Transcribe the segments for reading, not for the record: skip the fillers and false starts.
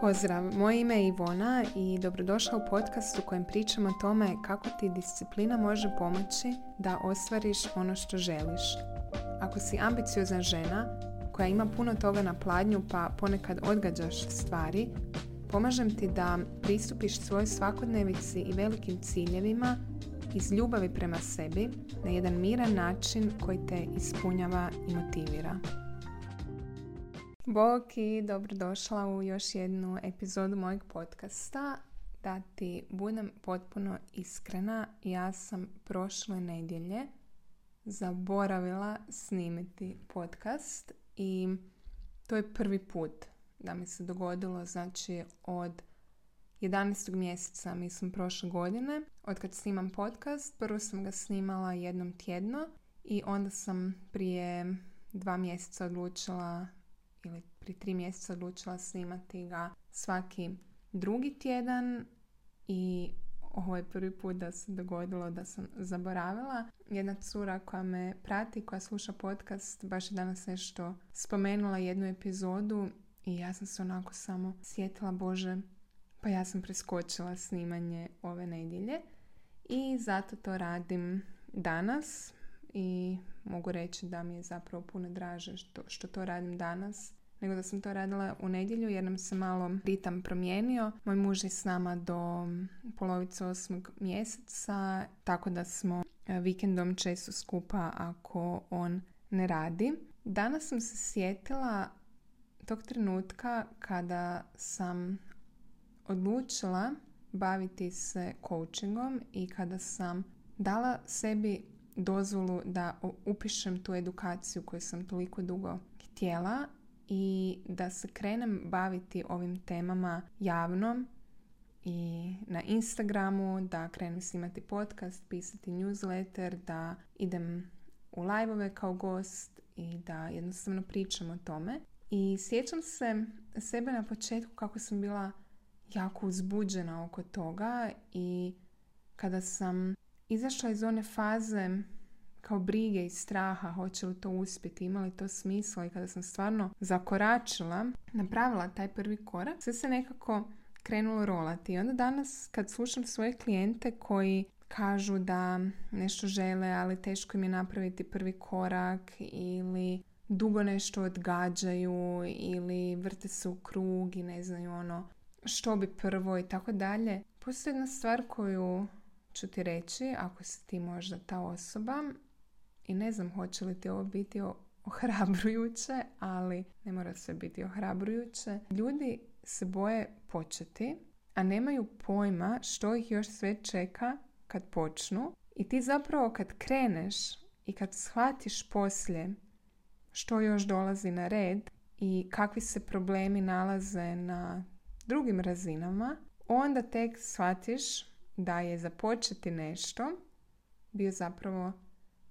Pozdrav, moje ime je Ivona i dobrodošla u podcast u kojem pričam o tome kako ti disciplina može pomoći da ostvariš ono što želiš. Ako si ambiciozna žena koja ima puno toga na pladnju pa ponekad odgađaš stvari, pomažem ti da pristupiš svojoj svakodnevici i velikim ciljevima iz ljubavi prema sebi na jedan miran način koji te ispunjava i motivira. Bok i dobrodošla u još jednu epizodu mojeg podcasta. Da ti budem potpuno iskrena, ja sam prošle nedjelje zaboravila snimiti podcast i to je prvi put da mi se dogodilo, znači od 11. mjeseca, mislim prošle godine, od kad snimam podcast. Prvo sam ga snimala jednom tjedno i onda sam prije 2 mjeseca odlučila, ili prije 3 mjeseca odlučila snimati ga svaki drugi tjedan i ovo je prvi put da se dogodilo da sam zaboravila. Jedna cura koja me prati, koja sluša podcast, baš je danas nešto spomenula, jednu epizodu, i ja sam se onako samo sjetila, Bože, pa ja sam preskočila snimanje ove nedjelje i zato to radim danas. I mogu reći da mi je zapravo puno draže što to radim danas nego da sam to radila u nedjelju, jer nam se malo ritam promijenio. Moj muž je s nama do polovice 8. mjeseca, tako da smo vikendom često skupa ako on ne radi. Danas sam se sjetila tog trenutka kada sam odlučila baviti se coachingom i kada sam dala sebi dozvolu da upišem tu edukaciju koju sam toliko dugo htjela i da se krenem baviti ovim temama javno i na Instagramu, da krenem snimati podcast, pisati newsletter, da idem u live-ove kao gost i da jednostavno pričam o tome. I sjećam se sebe na početku kako sam bila jako uzbuđena oko toga i kada sam izašla iz one faze kao brige i straha, hoće li to uspjeti, ima li to smisla, i kada sam stvarno zakoračila, napravila taj prvi korak, sve se nekako krenulo rolati. I onda danas kad slušam svoje klijente koji kažu da nešto žele, ali teško im je napraviti prvi korak, ili dugo nešto odgađaju, ili vrte se u krug i ne znaju ono što bi prvo i tako dalje, postoji jedna stvar koju ću ti reći, ako si ti možda ta osoba, i ne znam hoće li ti ovo biti ohrabrujuće, ali ne mora sve biti ohrabrujuće. Ljudi se boje početi, a nemaju pojma što ih još sve čeka kad počnu, i ti zapravo kad kreneš i kad shvatiš poslije što još dolazi na red i kakvi se problemi nalaze na drugim razinama, onda tek shvatiš da je započeti nešto bio zapravo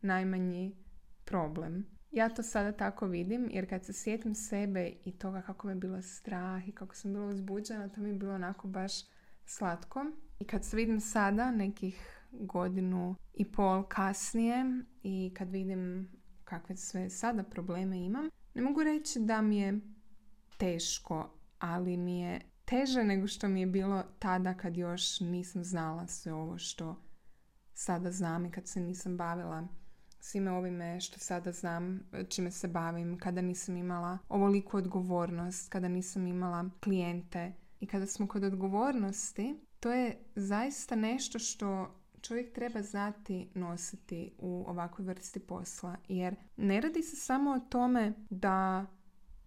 najmanji problem. Ja to sada tako vidim, jer kad se sjetim sebe i toga kako me bilo strah i kako sam bila uzbuđena, to mi je bilo onako baš slatko. I kad se vidim sada, nekih 1.5 godina kasnije, i kad vidim kakve sve sada probleme imam, ne mogu reći da mi je teško, ali mi je teže nego što mi je bilo tada kad još nisam znala sve ovo što sada znam i kad se nisam bavila svime ovime što sada znam, čime se bavim, kada nisam imala ovoliku odgovornost, kada nisam imala klijente. I kada smo kod odgovornosti, to je zaista nešto što čovjek treba znati nositi u ovakvoj vrsti posla, jer ne radi se samo o tome da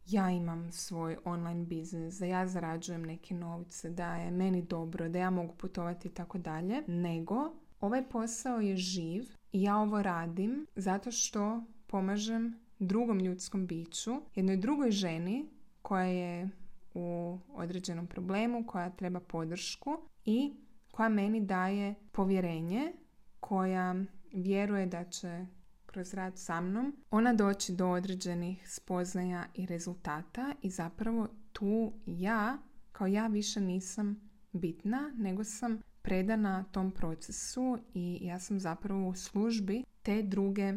ja imam svoj online biznis, da ja zarađujem neke novce, da je meni dobro, da ja mogu putovati i tako dalje, nego ovaj posao je živ i ja ovo radim zato što pomažem drugom ljudskom biću, jednoj drugoj ženi koja je u određenom problemu, koja treba podršku i koja meni daje povjerenje, koja vjeruje da će kroz rad sa mnom ona doći do određenih spoznaja i rezultata. I zapravo tu ja, kao ja, više nisam bitna, nego sam predana tom procesu i ja sam zapravo u službi te druge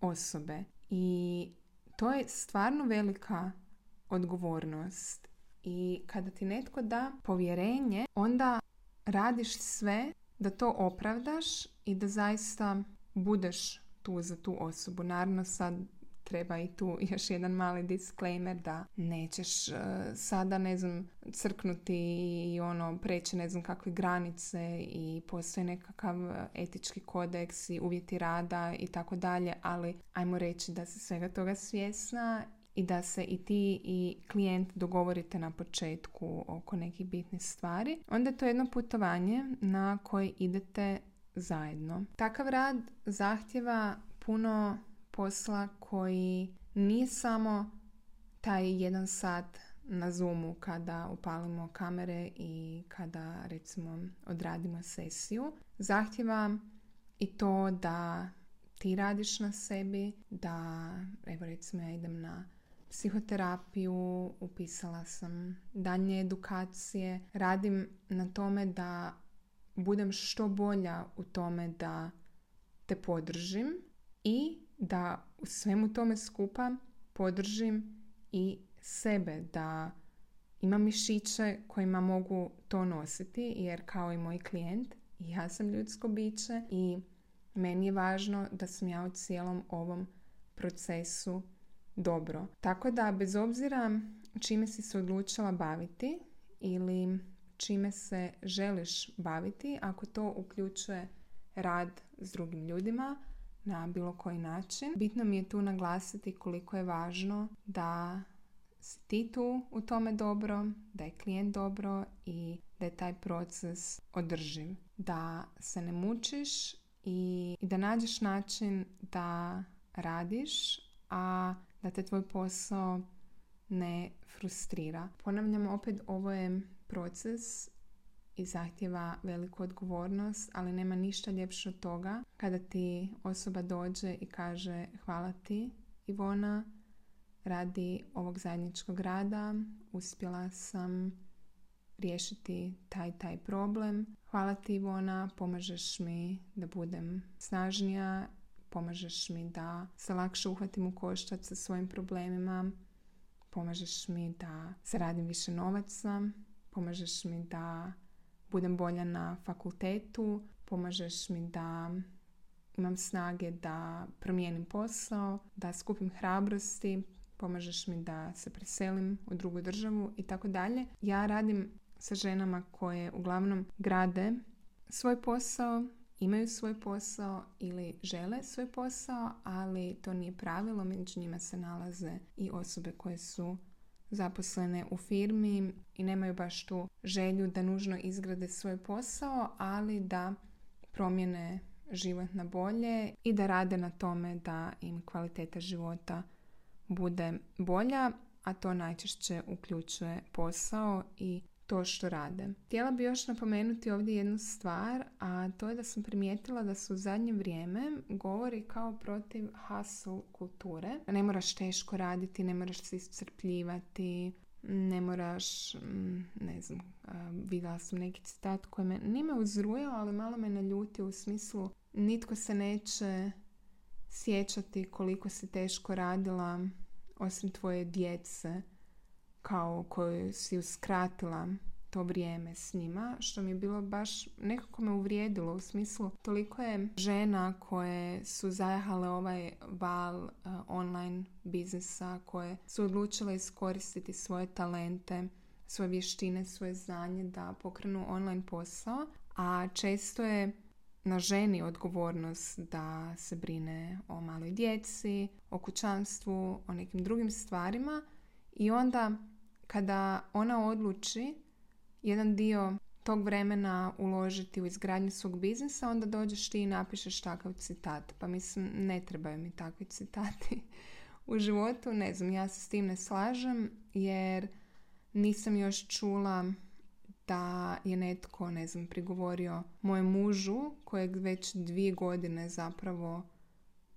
osobe. I to je stvarno velika odgovornost I kada ti netko da povjerenje, onda radiš sve da to opravdaš i da zaista budeš tu za tu osobu. Naravno, sad treba i tu još jedan mali disclaimer da nećeš sada, crknuti i preći kakve granice i postoji nekakav etički kodeks i uvjeti rada i tako dalje, ali ajmo reći da se svega toga svjesna i da se i ti i klijent dogovorite na početku oko nekih bitnih stvari. Onda je to jedno putovanje na koje idete zajedno. Takav rad zahtjeva puno posla koji nije samo taj jedan sat na Zoomu kada upalimo kamere i kada, recimo, odradimo sesiju. Zahtjeva i to da ti radiš na sebi, da, evo, recimo, ja idem na psihoterapiju, upisala sam daljnje edukacije, radim na tome da budem što bolja u tome da te podržim i da u svemu tome skupa podržim i sebe, da imam mišiće kojima mogu to nositi, jer kao i moj klijent, ja sam ljudsko biće i meni je važno da sam ja u cijelom ovom procesu dobro. Tako da, bez obzira čime si se odlučila baviti ili čime se želiš baviti, ako to uključuje rad s drugim ljudima na bilo koji način, bitno mi je tu naglasiti koliko je važno da si ti tu u tome dobro, da je klijent dobro i da je taj proces održiv. Da se ne mučiš i da nađeš način da radiš, a da te tvoj posao ne frustrira. Ponavljam opet, ovo je proces i zahtjeva veliku odgovornost, ali nema ništa ljepše od toga kada ti osoba dođe i kaže: hvala ti, Ivona, radi ovog zajedničkog rada uspjela sam riješiti taj problem. Hvala ti, Ivona, pomažeš mi da budem snažnija, pomažeš mi da se lakše uhvatim u koštac sa svojim problemima, pomažeš mi da zaradim više novaca, pomažeš mi da budem bolja na fakultetu, pomažeš mi da imam snage da promijenim posao, da skupim hrabrosti, pomažeš mi da se preselim u drugu državu i tako dalje. Ja radim sa ženama koje uglavnom grade svoj posao, imaju svoj posao ili žele svoj posao, ali to nije pravilo. Među njima se nalaze i osobe koje su zaposlene u firmi i nemaju baš tu želju da nužno izgrade svoj posao, ali da promijene život na bolje i da rade na tome da im kvaliteta života bude bolja, a to najčešće uključuje posao i to što rade. Htjela bi još napomenuti ovdje jednu stvar, a to je da sam primijetila da se u zadnje vrijeme govori kao protiv hustle kulture. Ne moraš teško raditi, ne moraš se iscrpljivati, ne moraš, vidjela sam neki citat koji me nije me uzrujao, ali malo me naljutio u smislu nitko se neće sjećati koliko si teško radila osim tvoje djece, kao koju si uskratila to vrijeme s njima, što mi je bilo baš, nekako me uvrijedilo, u smislu toliko je žena koje su zajahale ovaj val online biznisa, koje su odlučile iskoristiti svoje talente, svoje vještine, svoje znanje da pokrenu online posao, a često je na ženi odgovornost da se brine o maloj djeci, o kućanstvu, o nekim drugim stvarima. I onda kada ona odluči jedan dio tog vremena uložiti u izgradnju svog biznisa, onda dođeš ti i napišeš takav citat. Pa mislim, ne trebaju mi takvi citati u životu. Ja se s tim ne slažem, jer nisam još čula da je netko, prigovorio mojem mužu, kojeg već 2 godine zapravo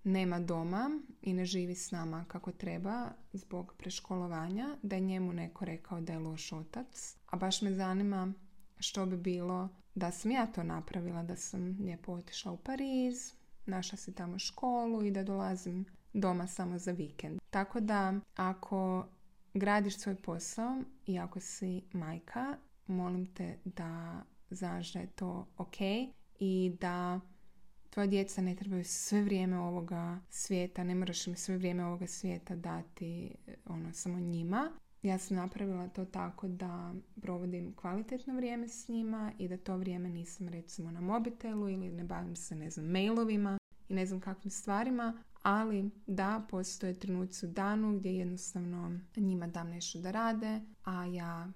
nema doma i ne živi s nama kako treba zbog preškolovanja, da je njemu neko rekao da je loš otac. A baš me zanima što bi bilo da sam ja to napravila, da sam lijepo otišla u Pariz, našla si tamo školu i da dolazim doma samo za vikend. Tako da, ako gradiš svoj posao i ako si majka, molim te da znaš da je to ok i da tvoja djeca ne trebaju sve vrijeme ovoga svijeta, ne moraš im sve vrijeme ovoga svijeta dati ono samo njima. Ja sam napravila to tako da provodim kvalitetno vrijeme s njima i da to vrijeme nisam recimo na mobitelu ili ne bavim se mailovima i ne znam kakvim stvarima, ali da postoje trenuci u danu gdje jednostavno njima dam nešto da rade, a ja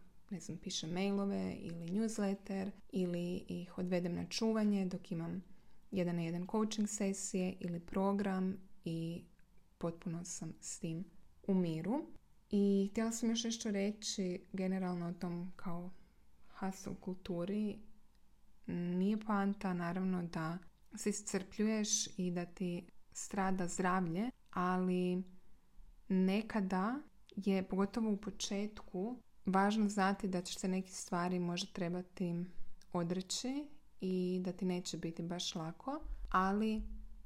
pišem mailove ili newsletter ili ih odvedem na čuvanje dok imam 1-1 coaching sesije ili program i potpuno sam s tim u miru. I htjela sam još nešto reći generalno o tom kao hustle kulturi. Nije poanta naravno da se iscrpljuješ i da ti strada zdravlje, ali nekada je, pogotovo u početku, važno znati da će se neke stvari možda trebati odreći i da ti neće biti baš lako, ali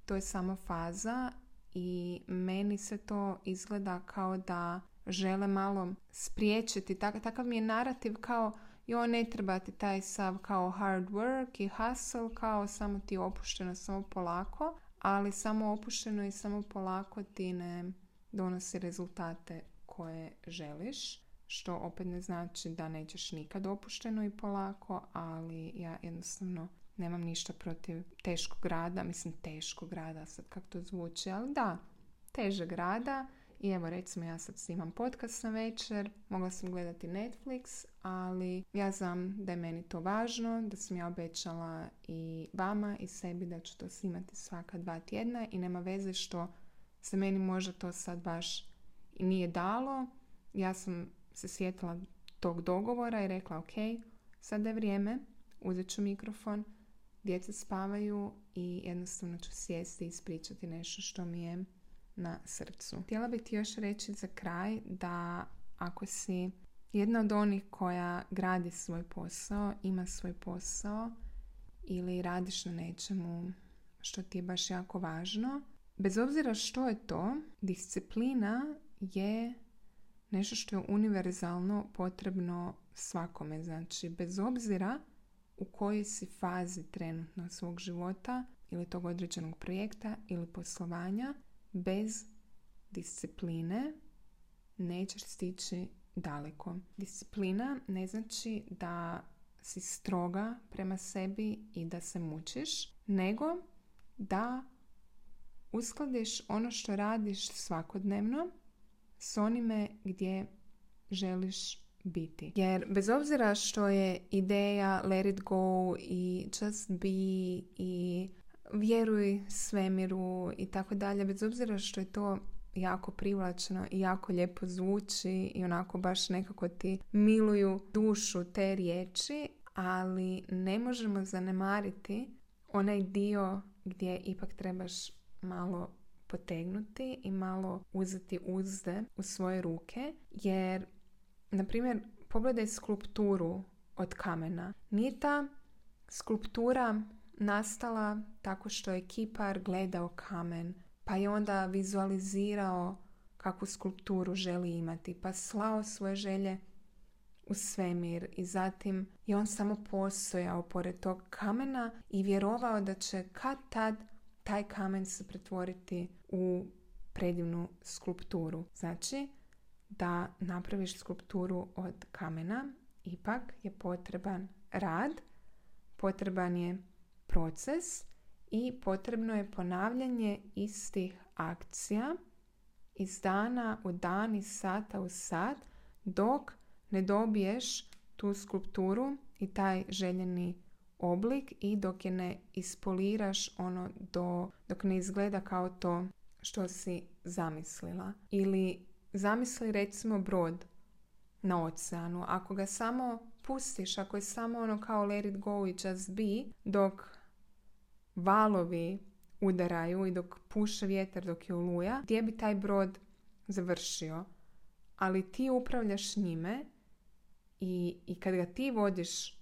to je samo faza i meni se to izgleda kao da žele malo spriječiti. Takav mi je narativ kao ne treba ti taj sav kao hard work i hustle, kao samo ti opušteno, samo polako, ali samo opušteno i samo polako ti ne donosi rezultate koje želiš. Što opet ne znači da nećeš nikad opušteno i polako, ali ja jednostavno nemam ništa protiv teškog rada. Teškog rada, sad kako to zvuči, ali da, težeg rada. I evo recimo ja sad snimam podcast na večer, mogla sam gledati Netflix, ali ja znam da je meni to važno, da sam ja obećala i vama i sebi da ću to snimati svaka 2 tjedna i nema veze što se meni možda to sad baš i nije dalo. Ja sam se sjetila tog dogovora i rekla ok, sad je vrijeme, uzet ću mikrofon, djeca spavaju i jednostavno ću sjesti i ispričati nešto što mi je na srcu. Htjela bih ti još reći za kraj da ako si jedna od onih koja gradi svoj posao, ima svoj posao ili radiš na nečemu što ti je baš jako važno, bez obzira što je to, disciplina je nešto što je univerzalno potrebno svakome. Znači, bez obzira u kojoj si fazi trenutno svog života ili tog određenog projekta ili poslovanja, bez discipline nećeš stići daleko. Disciplina ne znači da si stroga prema sebi i da se mučiš, nego da uskladiš ono što radiš svakodnevno s onime gdje želiš biti. Jer bez obzira što je ideja let it go i just be i vjeruj svemiru i tako dalje, bez obzira što je to jako privlačno i jako lijepo zvuči i onako baš nekako ti miluju dušu te riječi, ali ne možemo zanemariti onaj dio gdje ipak trebaš malo potegnuti i malo uzeti uzde u svoje ruke. Jer, na primjer, pogledaj skulpturu od kamena. Nije ta skulptura nastala tako što je kipar gledao kamen, pa je onda vizualizirao kakvu skulpturu želi imati, pa slao svoje želje u svemir i zatim je on samo postojao pored tog kamena i vjerovao da će kad tad taj kamen se pretvoriti u predivnu skulpturu. Znači, da napraviš skulpturu od kamena, ipak je potreban rad, potreban je proces i potrebno je ponavljanje istih akcija iz dana u dan, iz sata u sat, dok ne dobiješ tu skulpturu i taj željeni oblik i dok je ne ispoliraš dok ne izgleda kao to što si zamislila. Ili zamisli recimo brod na oceanu. Ako ga samo pustiš, ako je samo kao let it go i just be, dok valovi udaraju i dok puše vjetar, dok je oluja, gdje bi taj brod završio? Ali ti upravljaš njime i kad ga ti vodiš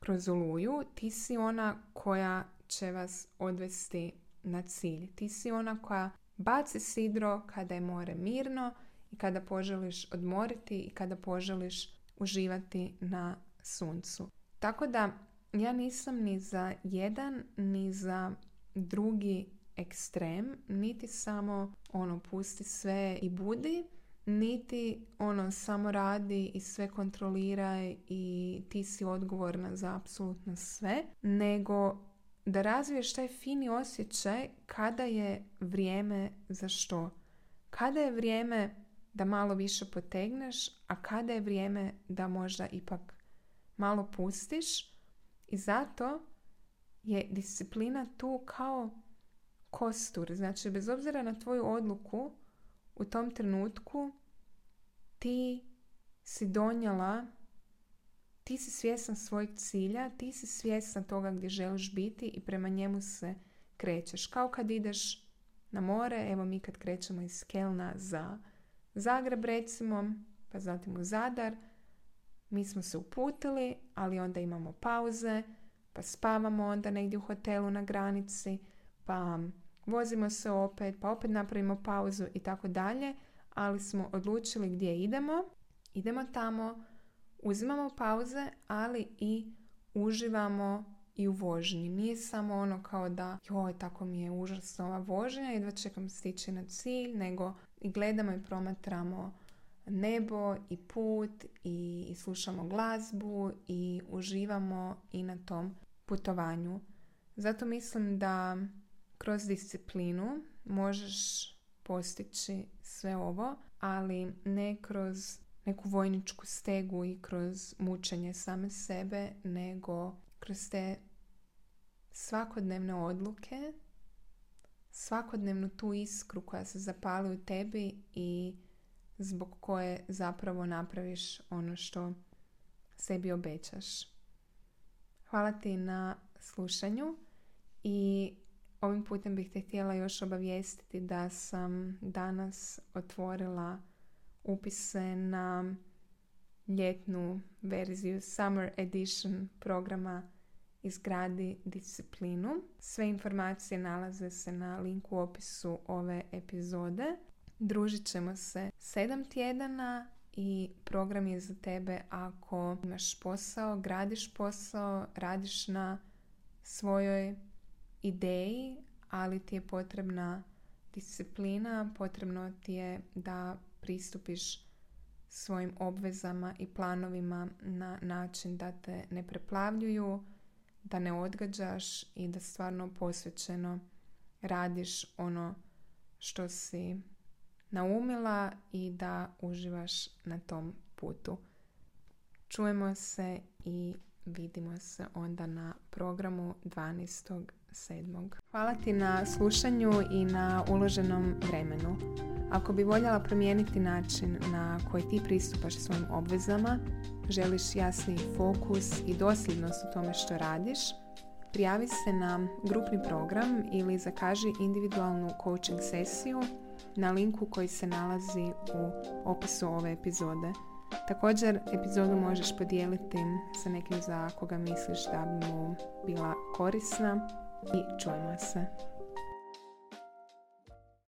kroz oluju, ti si ona koja će vas odvesti na cilj. Ti si ona koja baci sidro kada je more mirno i kada poželiš odmoriti i kada poželiš uživati na suncu. Tako da ja nisam ni za jedan ni za drugi ekstrem, niti samo ono pusti sve i budi, niti ono samo radi i sve kontroliraj i ti si odgovorna za apsolutno sve, nego da razviješ taj fini osjećaj kada je vrijeme za što. Kada je vrijeme da malo više potegneš, a kada je vrijeme da možda ipak malo pustiš. I zato je disciplina tu kao kostur. Znači, bez obzira na tvoju odluku, u tom trenutku ti si donijela, ti si svjestan svojeg cilja, ti si svjestan toga gdje želiš biti i prema njemu se krećeš. Kao kad ideš na more, evo mi kad krećemo iz Kelna za Zagreb recimo, pa zatim u Zadar, mi smo se uputili, ali onda imamo pauze, pa spavamo onda negdje u hotelu na granici, pa vozimo se opet, pa opet napravimo pauzu i tako dalje, ali smo odlučili gdje idemo, idemo tamo, uzimamo pauze, ali i uživamo i u vožnji. Nije samo ono kao da joj, tako mi je užasno ova vožnja, jedva čekam stići na cilj, nego i gledamo i promatramo nebo i put i slušamo glazbu i uživamo i na tom putovanju. Zato mislim da kroz disciplinu možeš postići sve ovo, ali ne kroz neku vojničku stegu i kroz mučenje same sebe, nego kroz te svakodnevne odluke, svakodnevnu tu iskru koja se zapali u tebi i zbog koje zapravo napraviš ono što sebi obećaš. Hvala ti na slušanju i ovim putem bih te htjela još obavijestiti da sam danas otvorila upise na ljetnu verziju Summer Edition programa Izgradi disciplinu. Sve informacije nalaze se na linku u opisu ove epizode. Družit ćemo se 7 tjedana i program je za tebe ako imaš posao, gradiš posao, radiš na svojoj ideji, ali ti je potrebna disciplina, potrebno ti je da pristupiš svojim obvezama i planovima na način da te ne preplavljuju, da ne odgađaš i da stvarno posvećeno radiš ono što si naumila i da uživaš na tom putu. Čujemo se i vidimo se onda na programu 12.7. Hvala ti na slušanju i na uloženom vremenu. Ako bi voljela promijeniti način na koji ti pristupaš svojim obvezama, želiš jasni fokus i dosljednost u tome što radiš, prijavi se na grupni program ili zakaži individualnu coaching sesiju na linku koji se nalazi u opisu ove epizode. Također, epizodu možeš podijeliti sa nekim za koga misliš da bi mu bila korisna i čujemo se.